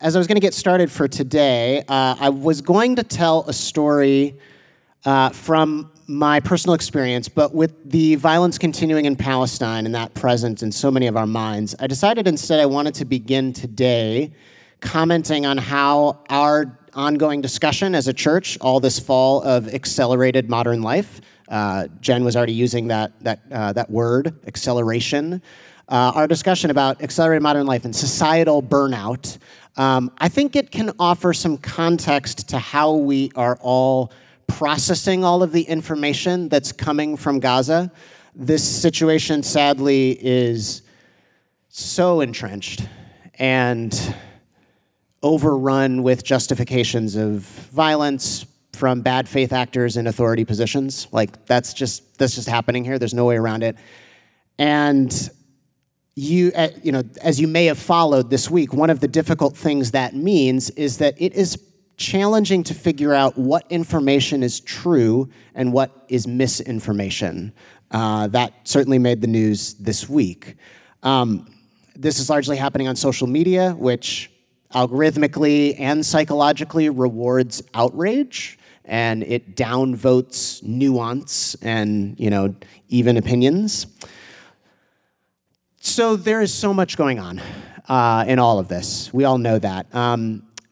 as I was going to get started for today, I was going to tell a story from my personal experience, but with the violence continuing in Palestine and that present in so many of our minds, I decided instead I wanted to begin today commenting on how our ongoing discussion as a church all this fall of accelerated modern life, Jen was already using that word, acceleration, our discussion about accelerated modern life and societal burnout, I think it can offer some context to how we are all processing all of the information that's coming from Gaza. This situation, sadly, is so entrenched and overrun with justifications of violence from bad faith actors in authority positions. Like, that's just happening here. There's no way around it. And you know, as you may have followed this week, one of the difficult things that means is that it is challenging to figure out what information is true and what is misinformation. That certainly made the news this week. This is largely happening on social media, which algorithmically and psychologically rewards outrage, and it downvotes nuance and, you know, even opinions. So there is so much going on in all of this. We all know that.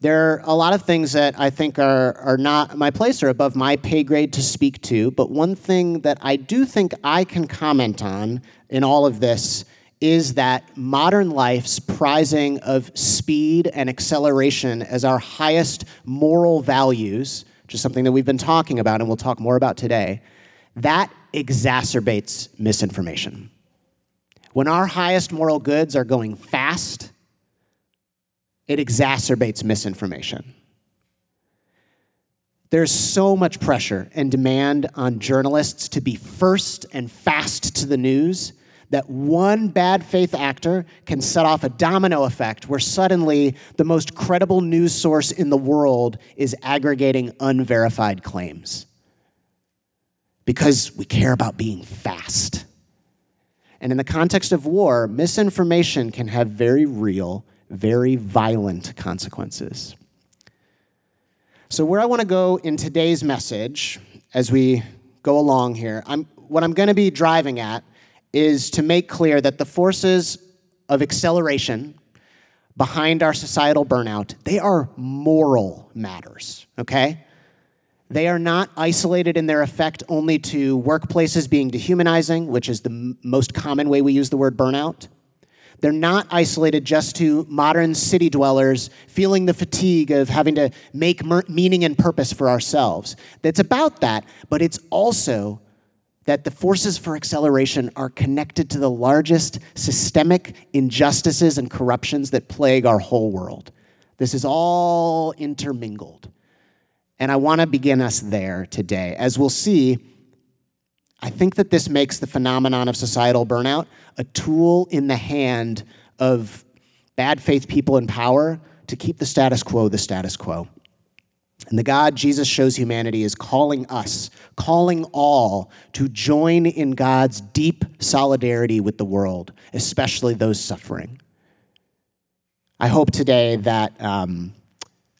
There are a lot of things that I think are not my place or above my pay grade to speak to, but one thing that I do think I can comment on in all of this is that modern life's prizing of speed and acceleration as our highest moral values, which is something that we've been talking about and we'll talk more about today, that exacerbates misinformation. When our highest moral goods are going fast, it exacerbates misinformation. There's so much pressure and demand on journalists to be first and fast to the news that one bad faith actor can set off a domino effect where suddenly the most credible news source in the world is aggregating unverified claims because we care about being fast. And in the context of war, misinformation can have very real, very violent consequences. So where I want to go in today's message, as we go along here, what I'm going to be driving at is to make clear that the forces of acceleration behind our societal burnout, they are moral matters, okay? They are not isolated in their effect only to workplaces being dehumanizing, which is the most common way we use the word burnout. They're not isolated just to modern city dwellers feeling the fatigue of having to make meaning and purpose for ourselves. That's about that, but it's also that the forces for acceleration are connected to the largest systemic injustices and corruptions that plague our whole world. This is all intermingled. And I want to begin us there today. As we'll see, I think that this makes the phenomenon of societal burnout a tool in the hand of bad faith people in power to keep the status quo. And the God Jesus shows humanity is calling us, calling all, to join in God's deep solidarity with the world, especially those suffering. I hope today that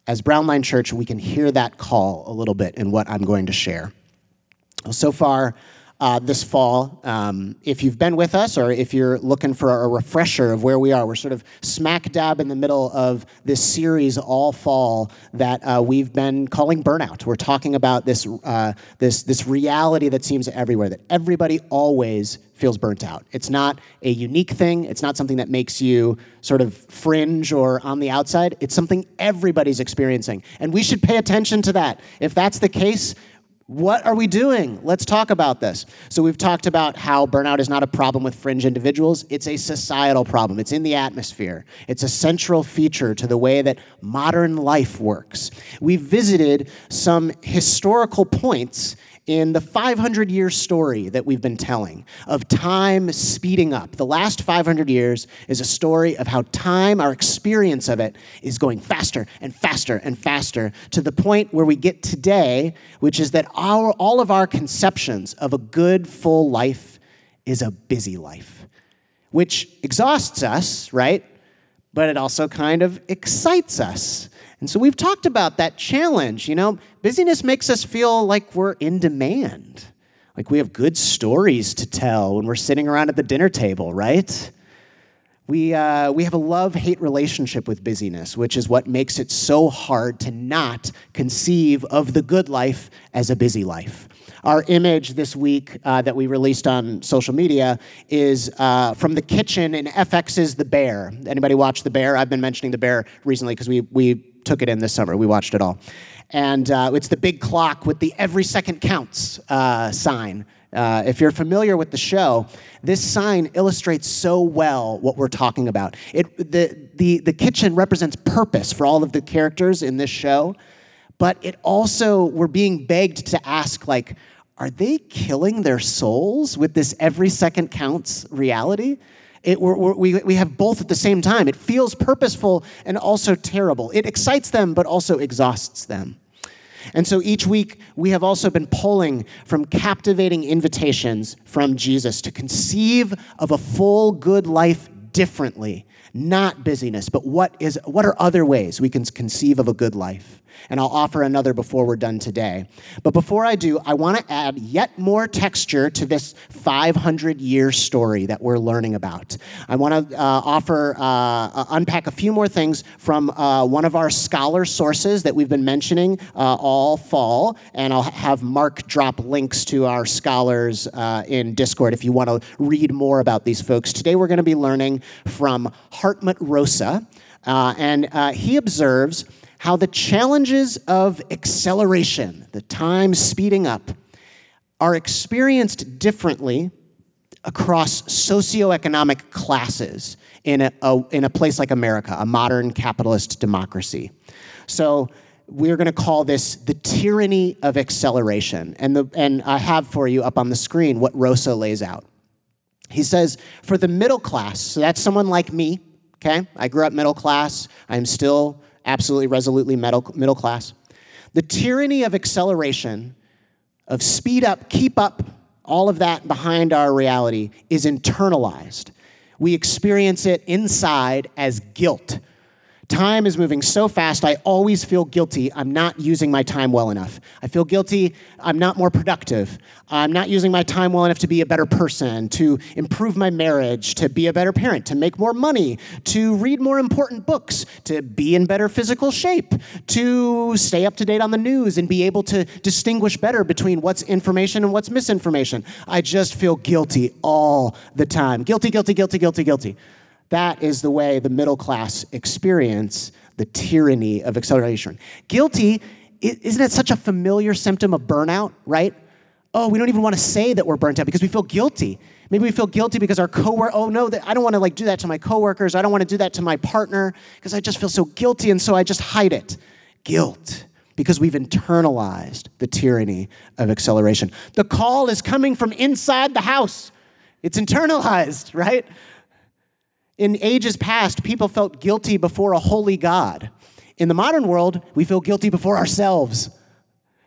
as Brownline Church, we can hear that call a little bit in what I'm going to share. So far, this fall, if you've been with us or if you're looking for a refresher of where we are, we're sort of smack dab in the middle of this series all fall that we've been calling burnout. We're talking about this reality that seems everywhere, that everybody always feels burnt out. It's not a unique thing. It's not something that makes you sort of fringe or on the outside. It's something everybody's experiencing, and we should pay attention to that. If that's the case, what are we doing? Let's talk about this. So we've talked about how burnout is not a problem with fringe individuals. It's a societal problem. It's in the atmosphere. It's a central feature to the way that modern life works. We visited some historical points in the 500-year story that we've been telling of time speeding up. The last 500 years is a story of how time, our experience of it, is going faster and faster and faster to the point where we get today, which is that all of our conceptions of a good, full life is a busy life, which exhausts us, right? but it also kind of excites us. And so we've talked about that challenge. You know, busyness makes us feel like we're in demand, like we have good stories to tell when we're sitting around at the dinner table, right? We have a love-hate relationship with busyness, which is what makes it so hard to not conceive of the good life as a busy life. Our image this week that we released on social media is from the kitchen in FX's The Bear. Anybody watch The Bear? I've been mentioning The Bear recently because we took it in this summer. We watched it all. And it's the big clock with the every second counts sign. If you're familiar with the show, this sign illustrates so well what we're talking about. The kitchen represents purpose for all of the characters in this show, but it also, we're being begged to ask, like, are they killing their souls with this every second counts reality? We have both at the same time. It feels purposeful and also terrible. It excites them, but also exhausts them. And so each week, we have also been pulling from captivating invitations from Jesus to conceive of a full, good life differently. Not busyness, but what are other ways we can conceive of a good life? And I'll offer another before we're done today. But before I do, I want to add yet more texture to this 500-year story that we're learning about. I want to unpack a few more things from one of our scholar sources that we've been mentioning all fall, and I'll have Mark drop links to our scholars in Discord if you want to read more about these folks. Today we're going to be learning from Hartmut Rosa, and he observes how the challenges of acceleration, the time speeding up, are experienced differently across socioeconomic classes in a place like America, a modern capitalist democracy. So we're going to call this the tyranny of acceleration. And I have for you up on the screen what Rosa lays out. He says, for the middle class, so that's someone like me, okay? I grew up middle class. I'm still absolutely, resolutely middle class. The tyranny of acceleration, of speed up, keep up, all of that behind our reality is internalized. We experience it inside as guilt. Time is moving so fast, I always feel guilty. I'm not using my time well enough. I feel guilty. I'm not more productive. I'm not using my time well enough to be a better person, to improve my marriage, to be a better parent, to make more money, to read more important books, to be in better physical shape, to stay up to date on the news and be able to distinguish better between what's information and what's misinformation. I just feel guilty all the time. Guilty, guilty, guilty, guilty, guilty. That is the way the middle class experience the tyranny of acceleration. Guilty, isn't it such a familiar symptom of burnout, right? Oh, we don't even want to say that we're burnt out because we feel guilty. Maybe we feel guilty because our coworker, oh no, I don't want to do that to my coworkers. I don't want to do that to my partner because I just feel so guilty, and so I just hide it. Guilt, because we've internalized the tyranny of acceleration. The call is coming from inside the house. It's internalized, right? In ages past, people felt guilty before a holy God. In the modern world, we feel guilty before ourselves.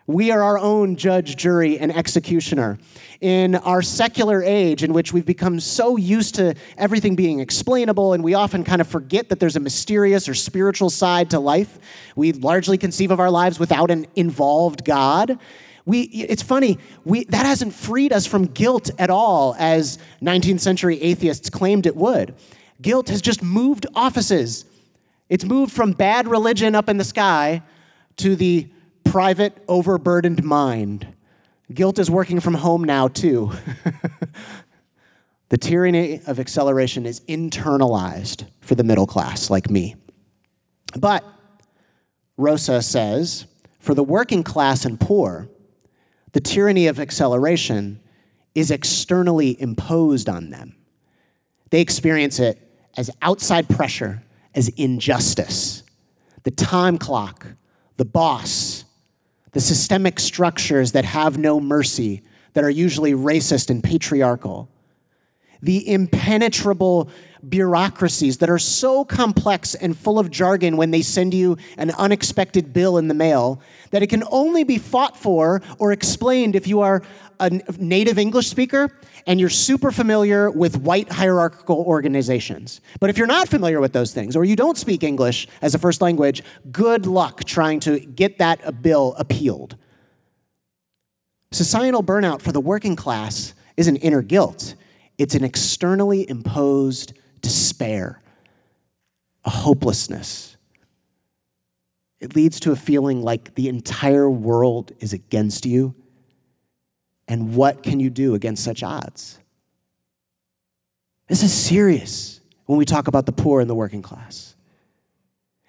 We are our own judge, jury, and executioner. In our secular age, in which we've become so used to everything being explainable, and we often kind of forget that there's a mysterious or spiritual side to life, we largely conceive of our lives without an involved God. It's funny, that hasn't freed us from guilt at all, as 19th century atheists claimed it would. Guilt has just moved offices. It's moved from bad religion up in the sky to the private, overburdened mind. Guilt is working from home now, too. The tyranny of acceleration is internalized for the middle class, like me. But, Rosa says, for the working class and poor, the tyranny of acceleration is externally imposed on them. They experience it as outside pressure, as injustice. The time clock, the boss, the systemic structures that have no mercy, that are usually racist and patriarchal. the impenetrable bureaucracies that are so complex and full of jargon when they send you an unexpected bill in the mail that it can only be fought for or explained if you are a native English speaker and you're super familiar with white hierarchical organizations. But if you're not familiar with those things or you don't speak English as a first language, good luck trying to get that bill appealed. Societal burnout for the working class isn't inner guilt. It's an externally imposed despair, a hopelessness. It leads to a feeling like the entire world is against you. And what can you do against such odds? This is serious when we talk about the poor and the working class.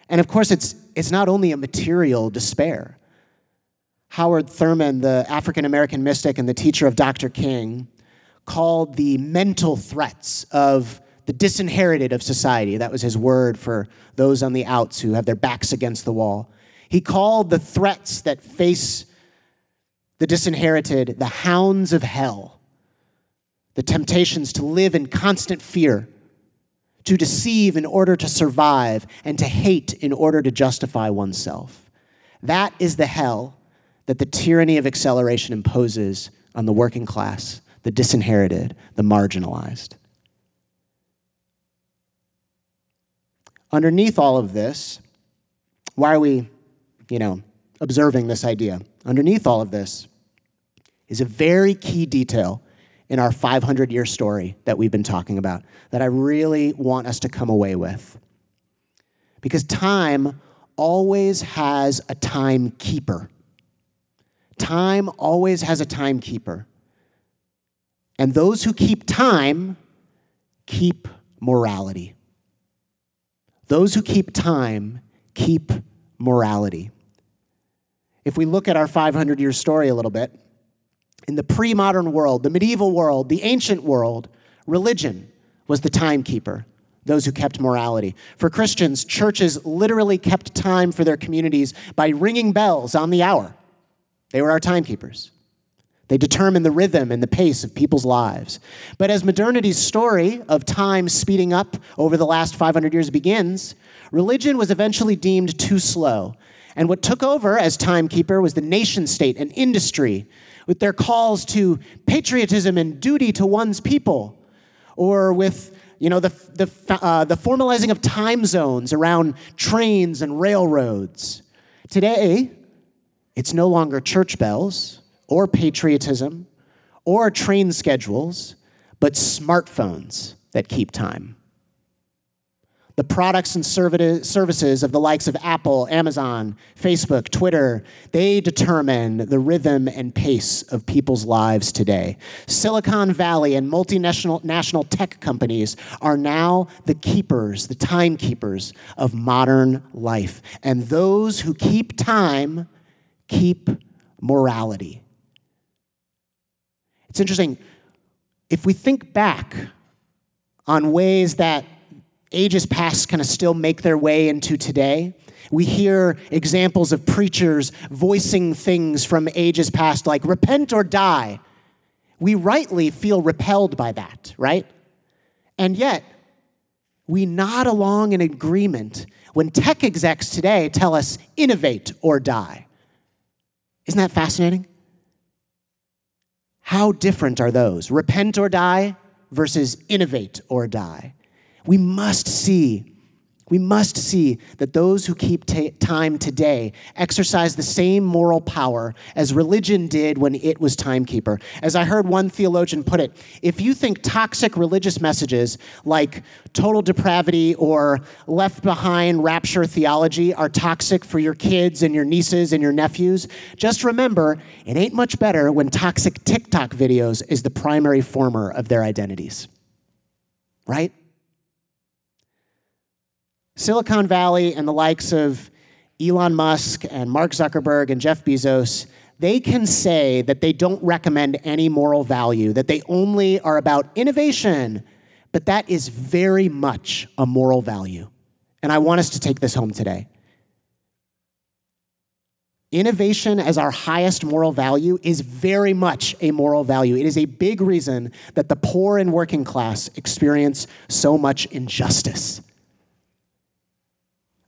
And of course, it's not only a material despair. Howard Thurman, the African-American mystic and the teacher of Dr. King, called the mental threats of the disinherited of society. That was his word for those on the outs who have their backs against the wall. He called the threats that face the disinherited the hounds of hell, the temptations to live in constant fear, to deceive in order to survive, and to hate in order to justify oneself. That is the hell that the tyranny of acceleration imposes on the working class, the disinherited, the marginalized. Underneath all of this, why are we, observing this idea? Underneath all of this is a very key detail in our 500-year story that we've been talking about that I really want us to come away with. Because time always has a timekeeper. Time always has a timekeeper. And those who keep time keep morality. Those who keep time keep morality. If we look at our 500-year story a little bit, in the pre-modern world, the medieval world, the ancient world, religion was the timekeeper, those who kept morality. For Christians, churches literally kept time for their communities by ringing bells on the hour. They were our timekeepers. They determined the rhythm and the pace of people's lives. But as modernity's story of time speeding up over the last 500 years begins, religion was eventually deemed too slow. And what took over as timekeeper was the nation state and industry with their calls to patriotism and duty to one's people, or with the formalizing of time zones around trains and railroads. Today, it's no longer church bells or patriotism or train schedules, but smartphones that keep time. The products and services of the likes of Apple, Amazon, Facebook, Twitter, they determine the rhythm and pace of people's lives today. Silicon Valley and multinational tech companies are now the timekeepers of modern life. And those who keep time keep morality. It's interesting. If we think back on ways that ages past kind of still make their way into today, we hear examples of preachers voicing things from ages past like, repent or die. We rightly feel repelled by that, right? And yet, we nod along in agreement when tech execs today tell us, innovate or die. Isn't that fascinating? How different are those? Repent or die versus innovate or die. We must see that those who keep time today exercise the same moral power as religion did when it was timekeeper. As I heard one theologian put it, if you think toxic religious messages like total depravity or left behind rapture theology are toxic for your kids and your nieces and your nephews, just remember it ain't much better when toxic TikTok videos is the primary former of their identities. Right? Silicon Valley and the likes of Elon Musk and Mark Zuckerberg and Jeff Bezos, they can say that they don't recommend any moral value, that they only are about innovation, but that is very much a moral value. And I want us to take this home today. Innovation as our highest moral value is very much a moral value. It is a big reason that the poor and working class experience so much injustice.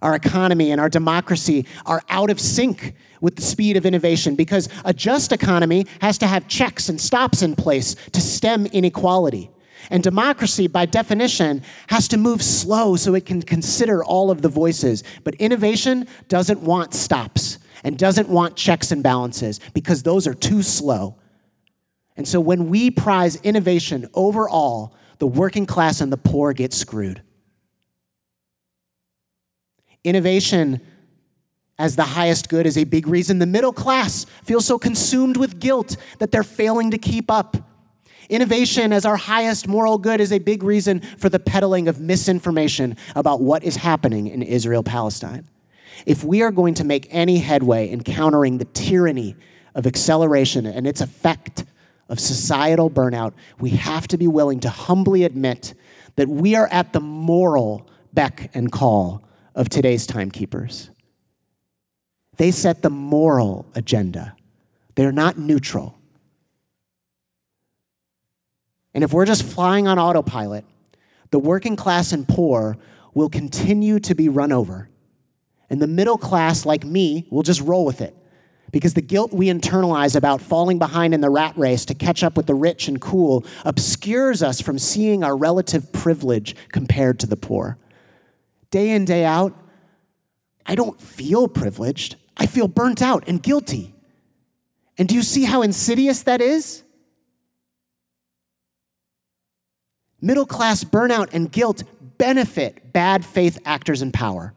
Our economy and our democracy are out of sync with the speed of innovation because a just economy has to have checks and stops in place to stem inequality. And democracy, by definition, has to move slow so it can consider all of the voices. But innovation doesn't want stops and doesn't want checks and balances because those are too slow. And so when we prize innovation over all, the working class and the poor get screwed. Innovation as the highest good is a big reason the middle class feels so consumed with guilt that they're failing to keep up. Innovation as our highest moral good is a big reason for the peddling of misinformation about what is happening in Israel-Palestine. If we are going to make any headway in countering the tyranny of acceleration and its effect of societal burnout, we have to be willing to humbly admit that we are at the moral beck and call of today's timekeepers. They set the moral agenda. They're not neutral. And if we're just flying on autopilot, the working class and poor will continue to be run over. And the middle class, like me, will just roll with it. Because the guilt we internalize about falling behind in the rat race to catch up with the rich and cool obscures us from seeing our relative privilege compared to the poor. Day in, day out, I don't feel privileged. I feel burnt out and guilty. And do you see how insidious that is? Middle class burnout and guilt benefit bad faith actors in power.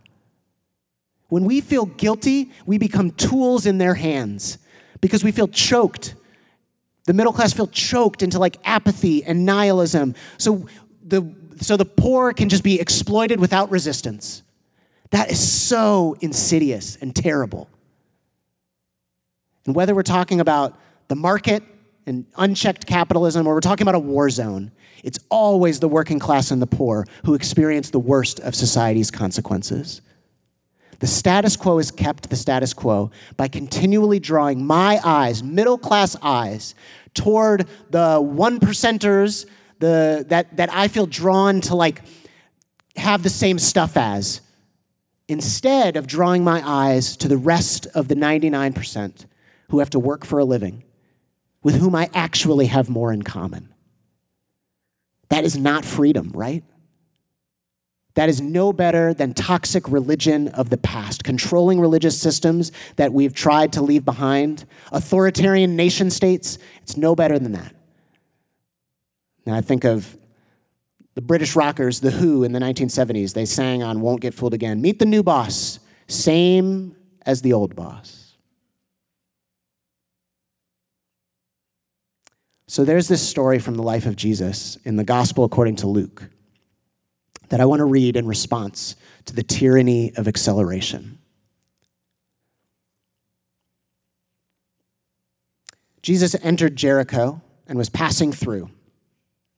When we feel guilty, we become tools in their hands because we feel choked. The middle class feel choked into like apathy and nihilism. So the poor can just be exploited without resistance. That is so insidious and terrible. And whether we're talking about the market and unchecked capitalism or we're talking about a war zone, it's always the working class and the poor who experience the worst of society's consequences. The status quo is kept the status quo by continually drawing my eyes, middle-class eyes, toward the one-percenters that I feel drawn to like have the same stuff as, instead of drawing my eyes to the rest of the 99% who have to work for a living, with whom I actually have more in common. That is not freedom, right? That is no better than toxic religion of the past, controlling religious systems that we've tried to leave behind, authoritarian nation states. It's no better than that. Now I think of the British rockers, The Who, in the 1970s. They sang on Won't Get Fooled Again. Meet the new boss, same as the old boss. So there's this story from the life of Jesus in the Gospel according to Luke that I want to read in response to the tyranny of acceleration. Jesus entered Jericho and was passing through.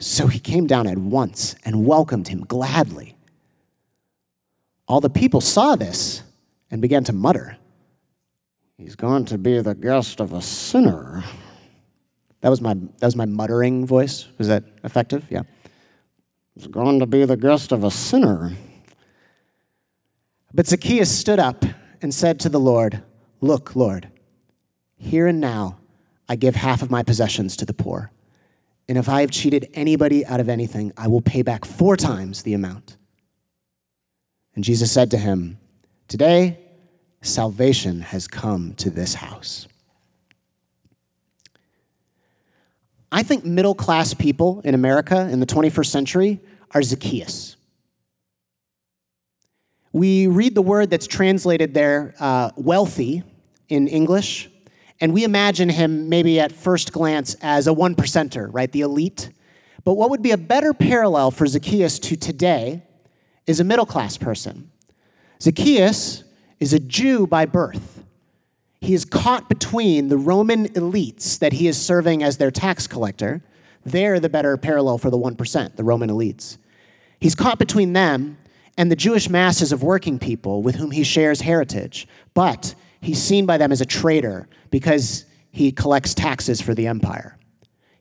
So he came down at once and welcomed him gladly. All the people saw this and began to mutter, "He's going to be the guest of a sinner." That was my muttering voice. Was that effective? Yeah. Is going to be the guest of a sinner. But Zacchaeus stood up and said to the Lord, "Look, Lord, here and now I give half of my possessions to the poor, and if I have cheated anybody out of anything, I will pay back 4 times the amount." And Jesus said to him, "Today, salvation has come to this house." I think middle-class people in America in the 21st century are Zacchaeus. we read the word that's translated there, wealthy, in English, and we imagine him maybe at first glance as a one-percenter, right, the elite. But what would be a better parallel for Zacchaeus to today is a middle-class person. Zacchaeus is a Jew by birth. He is caught between the Roman elites that he is serving as their tax collector. They're the better parallel for the 1%, the Roman elites. He's caught between them and the Jewish masses of working people with whom he shares heritage, but he's seen by them as a traitor because he collects taxes for the empire.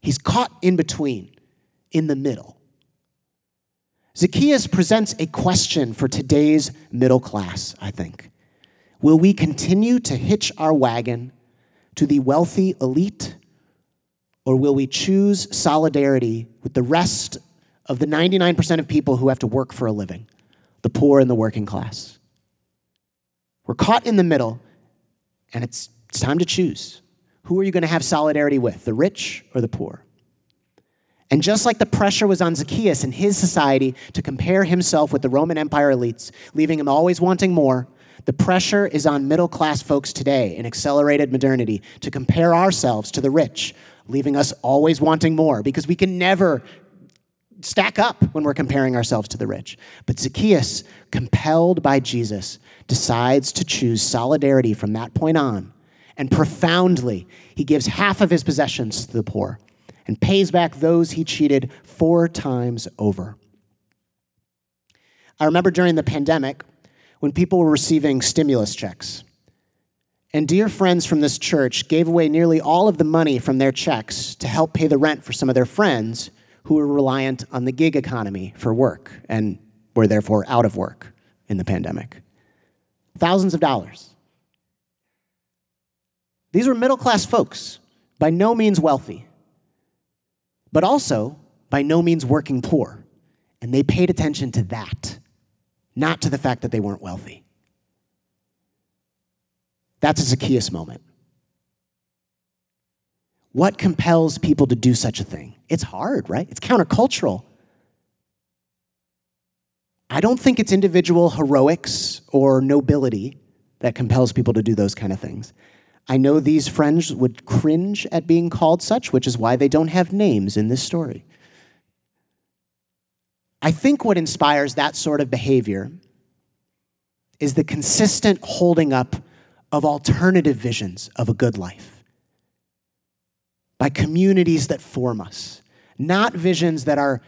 He's caught in between, in the middle. Zacchaeus presents a question for today's middle class, I think. Will we continue to hitch our wagon to the wealthy elite, or will we choose solidarity with the rest of the 99% of people who have to work for a living, the poor and the working class? We're caught in the middle, and it's time to choose. Who are you going to have solidarity with, the rich or the poor? And just like the pressure was on Zacchaeus and his society to compare himself with the Roman Empire elites, leaving him always wanting more, the pressure is on middle-class folks today in accelerated modernity to compare ourselves to the rich, leaving us always wanting more because we can never stack up when we're comparing ourselves to the rich. But Zacchaeus, compelled by Jesus, decides to choose solidarity from that point on, and profoundly, he gives half of his possessions to the poor and pays back those he cheated 4 times over. I remember during the pandemic when people were receiving stimulus checks, and dear friends from this church gave away nearly all of the money from their checks to help pay the rent for some of their friends who were reliant on the gig economy for work and were therefore out of work in the pandemic. Thousands of dollars. These were middle-class folks, by no means wealthy, but also by no means working poor. And they paid attention to that, not to the fact that they weren't wealthy. That's a Zacchaeus moment. What compels people to do such a thing? It's hard, right? It's countercultural. I don't think it's individual heroics or nobility that compels people to do those kind of things. I know these friends would cringe at being called such, which is why they don't have names in this story. I think what inspires that sort of behavior is the consistent holding up of alternative visions of a good life by communities that form us, not visions that are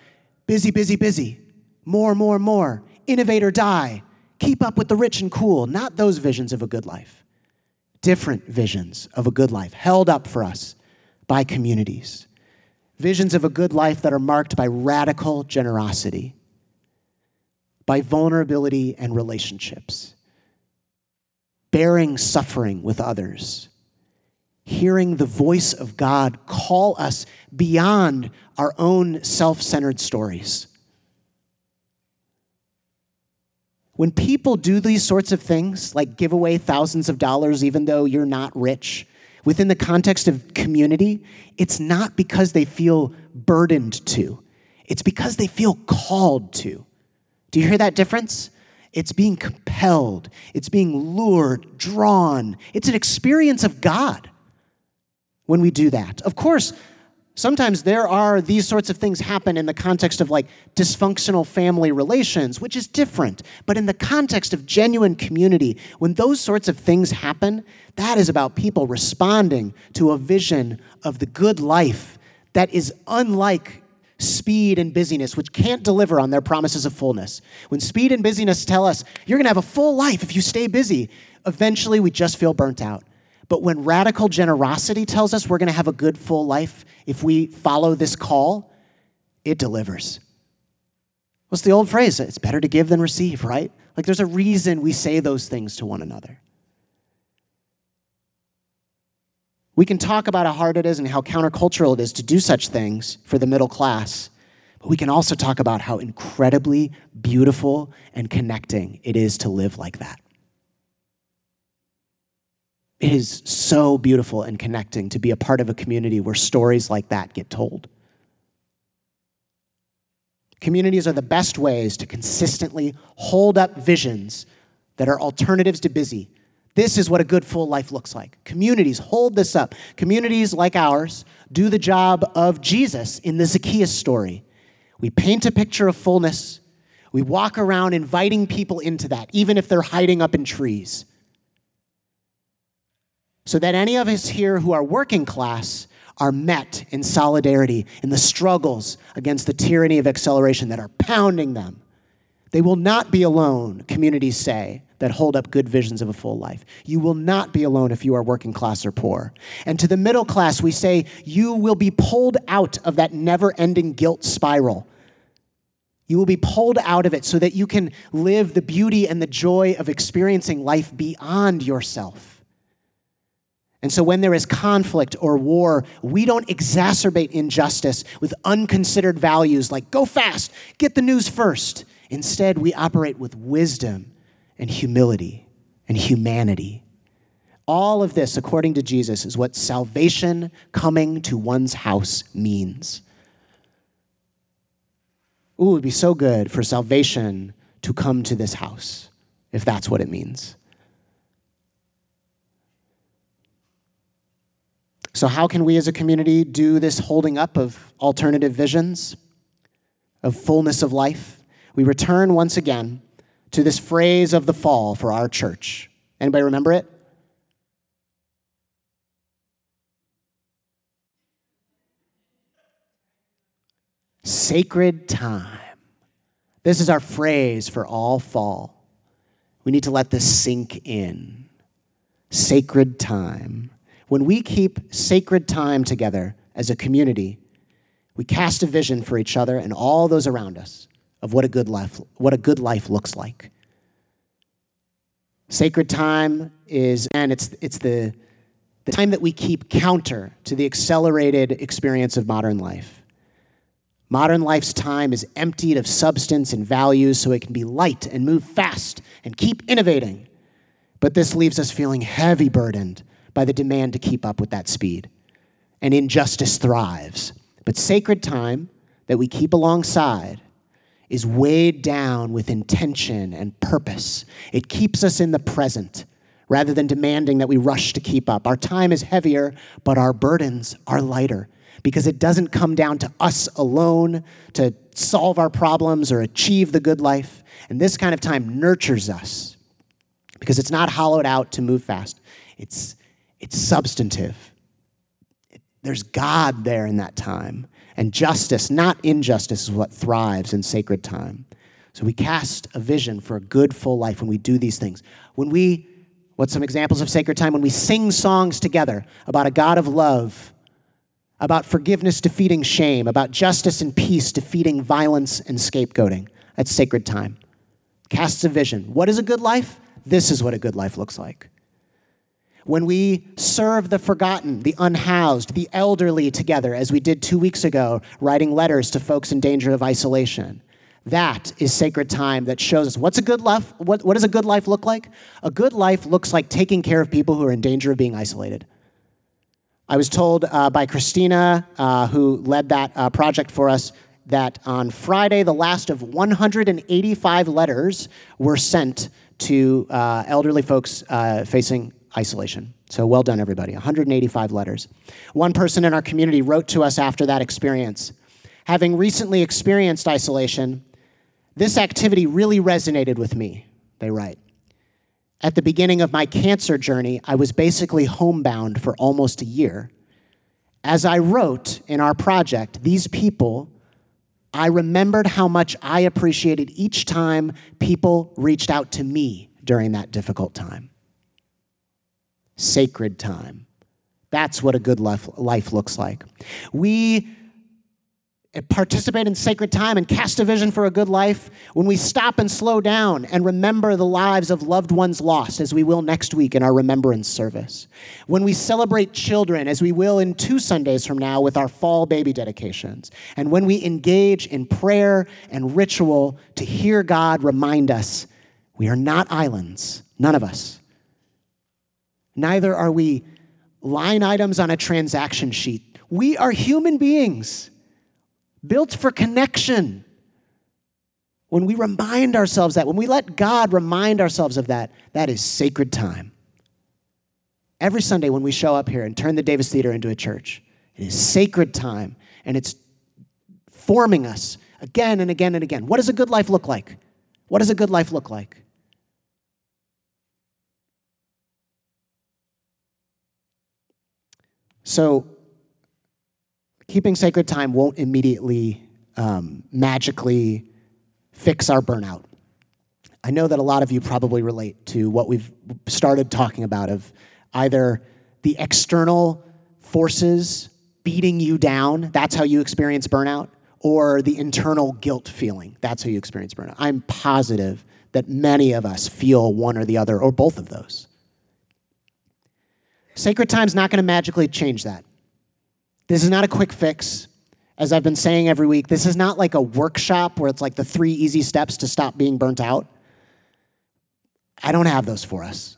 busy, busy, busy, more, more, more, innovate or die, keep up with the rich and cool, not those visions of a good life. Different visions of a good life held up for us by communities. Visions of a good life that are marked by radical generosity, by vulnerability and relationships, bearing suffering with others, hearing the voice of God call us beyond our own self-centered stories. When people do these sorts of things, like give away thousands of dollars even though you're not rich, within the context of community, it's not because they feel burdened to. It's because they feel called to. Do you hear that difference? It's being compelled. It's being lured, drawn. It's an experience of God when we do that. Of course, sometimes there are these sorts of things happen in the context of like dysfunctional family relations, which is different. But in the context of genuine community, when those sorts of things happen, that is about people responding to a vision of the good life that is unlike speed and busyness, which can't deliver on their promises of fullness. When speed and busyness tell us, you're going to have a full life if you stay busy, eventually we just feel burnt out. But when radical generosity tells us we're going to have a good full life if we follow this call, it delivers. What's the old phrase? It's better to give than receive, right? Like there's a reason we say those things to one another. We can talk about how hard it is and how countercultural it is to do such things for the middle class, but we can also talk about how incredibly beautiful and connecting it is to live like that. It is so beautiful and connecting to be a part of a community where stories like that get told. Communities are the best ways to consistently hold up visions that are alternatives to busy. This is what a good full life looks like. Communities hold this up. Communities like ours do the job of Jesus in the Zacchaeus story. We paint a picture of fullness. We walk around inviting people into that, even if they're hiding up in trees. So that any of us here who are working class are met in solidarity in the struggles against the tyranny of acceleration that are pounding them. They will not be alone, communities say, that hold up good visions of a full life. You will not be alone if you are working class or poor. And to the middle class, we say, you will be pulled out of that never-ending guilt spiral. You will be pulled out of it so that you can live the beauty and the joy of experiencing life beyond yourself. And so when there is conflict or war, we don't exacerbate injustice with unconsidered values like go fast, get the news first. Instead, we operate with wisdom and humility and humanity. All of this, according to Jesus, is what salvation coming to one's house means. Ooh, it would be so good for salvation to come to this house, if that's what it means. So how can we as a community do this holding up of alternative visions, of fullness of life? We return once again to this phrase of the fall for our church. Anybody remember it? Sacred time. This is our phrase for all fall. We need to let this sink in. Sacred time. When we keep sacred time together as a community, we cast a vision for each other and all those around us of what a good life looks like. Sacred time is, and it's the time that we keep counter to the accelerated experience of modern life. Modern life's time is emptied of substance and values so it can be light and move fast and keep innovating. But this leaves us feeling heavy burdened by the demand to keep up with that speed. And injustice thrives. But sacred time that we keep alongside is weighed down with intention and purpose. It keeps us in the present rather than demanding that we rush to keep up. Our time is heavier, but our burdens are lighter because it doesn't come down to us alone to solve our problems or achieve the good life. And this kind of time nurtures us because it's not hollowed out to move fast. It's substantive. There's God there in that time. And justice, not injustice, is what thrives in sacred time. So we cast a vision for a good, full life when we do these things. What's some examples of sacred time? When we sing songs together about a God of love, about forgiveness defeating shame, about justice and peace defeating violence and scapegoating. That's sacred time. Casts a vision. What is a good life? This is what a good life looks like. When we serve the forgotten, the unhoused, the elderly together, as we did 2 weeks ago, writing letters to folks in danger of isolation, that is sacred time that shows us what's a good life. What does a good life look like? A good life looks like taking care of people who are in danger of being isolated. I was told by Christina, who led that project for us, that on Friday, the last of 185 letters were sent to elderly folks facing isolation. So well done, everybody. 185 letters. One person in our community wrote to us after that experience. Having recently experienced isolation, this activity really resonated with me, they write. At the beginning of my cancer journey, I was basically homebound for almost a year. As I wrote in our project, these people, I remembered how much I appreciated each time people reached out to me during that difficult time. Sacred time. That's what a good life looks like. We participate in sacred time and cast a vision for a good life when we stop and slow down and remember the lives of loved ones lost, as we will next week in our remembrance service. When we celebrate children, as we will in 2 Sundays from now with our fall baby dedications. And when we engage in prayer and ritual to hear God remind us, we are not islands, none of us. Neither are we line items on a transaction sheet. We are human beings built for connection, When we remind ourselves that, when we let God remind ourselves of that, that is sacred time. Every Sunday when we show up here and turn the Davis Theater into a church, it is sacred time, and it's forming us again and again and again. What does a good life look like? What does a good life look like? So keeping sacred time won't immediately magically fix our burnout. I know that a lot of you probably relate to what we've started talking about of either the external forces beating you down, that's how you experience burnout, or the internal guilt feeling, that's how you experience burnout. I'm positive that many of us feel one or the other or both of those. Sacred time's not going to magically change that. This is not a quick fix. As I've been saying every week, this is not like a workshop where it's like the 3 easy steps to stop being burnt out. I don't have those for us.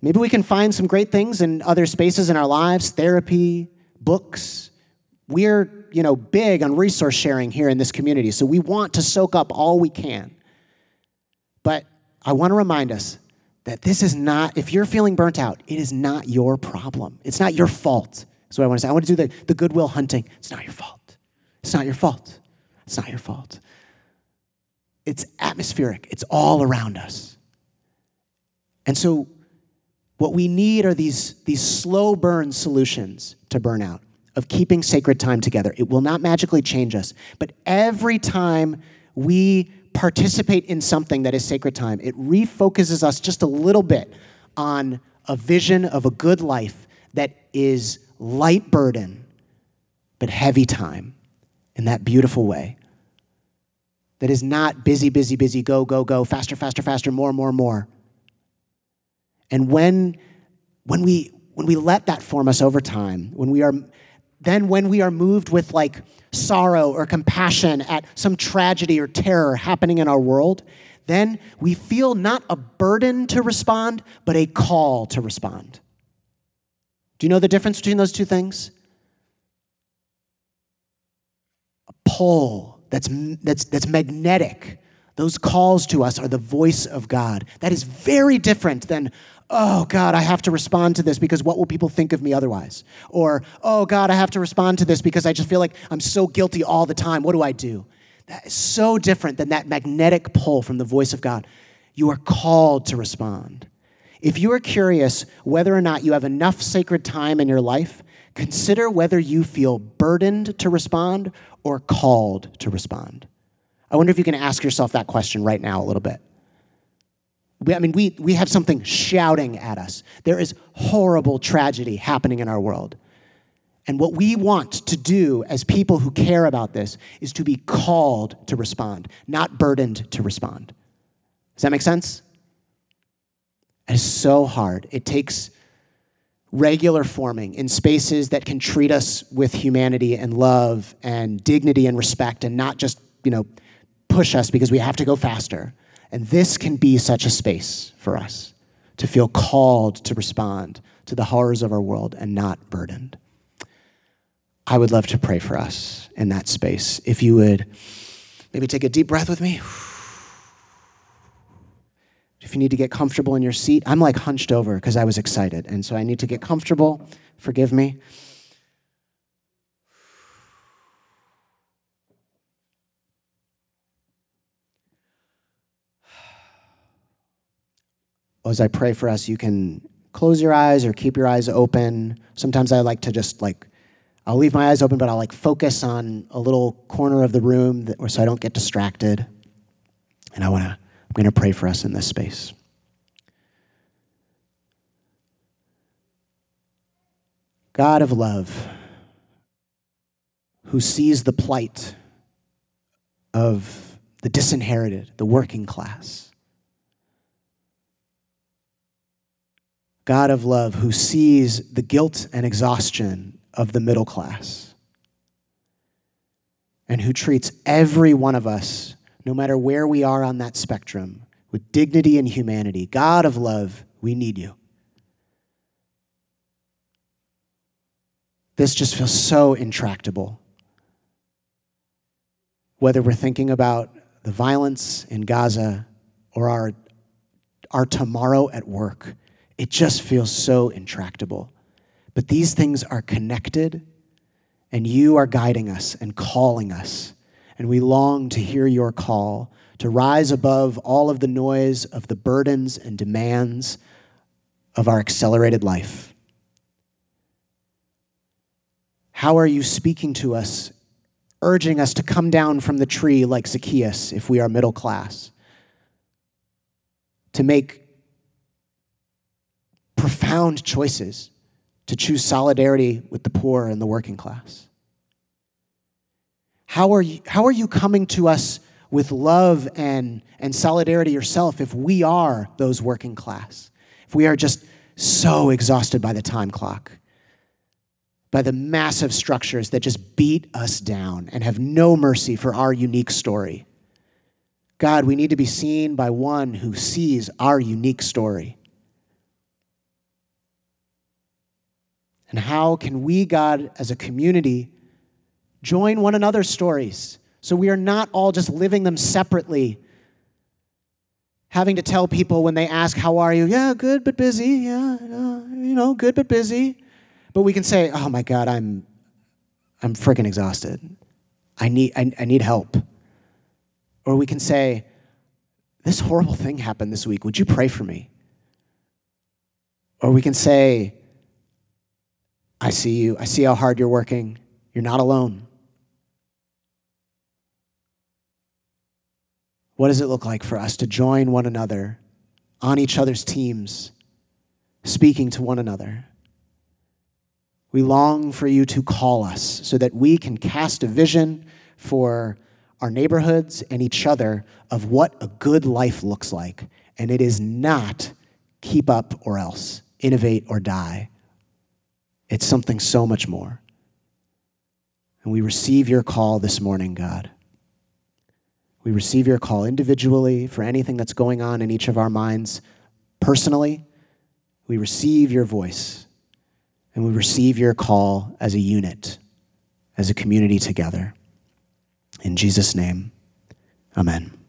Maybe we can find some great things in other spaces in our lives, therapy, books. We're, big on resource sharing here in this community, so we want to soak up all we can. But I want to remind us that this is not, if you're feeling burnt out, it is not your problem. It's not your fault. That's what I want to say. I want to do the goodwill hunting. It's not your fault. It's not your fault. It's not your fault. It's atmospheric. It's all around us. And so what we need are these slow burn solutions to burnout of keeping sacred time together. It will not magically change us. But every time we participate in something that is sacred time, it refocuses us just a little bit on a vision of a good life that is light burden, but heavy time in that beautiful way. That is not busy, busy, busy, go, go, go, faster, faster, faster, more, more, more. And when we let that form us over time, when we are moved with like sorrow or compassion at some tragedy or terror happening in our world, then we feel not a burden to respond, but a call to respond. Do you know the difference between those two things? A pull that's magnetic. Those calls to us are the voice of God. That is very different than, oh, God, I have to respond to this because what will people think of me otherwise? Or, oh, God, I have to respond to this because I just feel like I'm so guilty all the time. What do I do? That is so different than that magnetic pull from the voice of God. You are called to respond. If you are curious whether or not you have enough sacred time in your life, consider whether you feel burdened to respond or called to respond. I wonder if you can ask yourself that question right now a little bit. We have something shouting at us. There is horrible tragedy happening in our world. And what we want to do as people who care about this is to be called to respond, not burdened to respond. Does that make sense? It's so hard. It takes regular forming in spaces that can treat us with humanity and love and dignity and respect and not just, push us because we have to go faster. And this can be such a space for us to feel called to respond to the horrors of our world and not burdened. I would love to pray for us in that space. If you would maybe take a deep breath with me. If you need to get comfortable in your seat, I'm like hunched over because I was excited. And so I need to get comfortable. Forgive me. As I pray for us, you can close your eyes or keep your eyes open. Sometimes I like to just I'll leave my eyes open, but I'll focus on a little corner of the room so I don't get distracted. And I'm going to pray for us in this space. God of love, who sees the plight of the disinherited, the working class. God of love, who sees the guilt and exhaustion of the middle class, and who treats every one of us, no matter where we are on that spectrum, with dignity and humanity. God of love, we need you. This just feels so intractable. Whether we're thinking about the violence in Gaza or our tomorrow at work. It just feels so intractable. But these things are connected, and you are guiding us and calling us. And we long to hear your call to rise above all of the noise of the burdens and demands of our accelerated life. How are you speaking to us, urging us to come down from the tree like Zacchaeus if we are middle class, to make profound choices, to choose solidarity with the poor and the working class? How are you coming to us with love and solidarity yourself if we are those working class, if we are just so exhausted by the time clock, by the massive structures that just beat us down and have no mercy for our unique story? God, we need to be seen by one who sees our unique story. And how can we, God, as a community, join one another's stories so we are not all just living them separately, having to tell people when they ask, how are you? Yeah, good but busy. Yeah, you know, good but busy. But we can say, oh my God, I'm freaking exhausted. I need help. Or we can say, this horrible thing happened this week. Would you pray for me? Or we can say, I see you. I see how hard you're working. You're not alone. What does it look like for us to join one another on each other's teams, speaking to one another? We long for you to call us so that we can cast a vision for our neighborhoods and each other of what a good life looks like. And it is not keep up or else, innovate or die. It's something so much more. And we receive your call this morning, God. We receive your call individually for anything that's going on in each of our minds. Personally, we receive your voice, and we receive your call as a unit, as a community together. In Jesus' name, amen.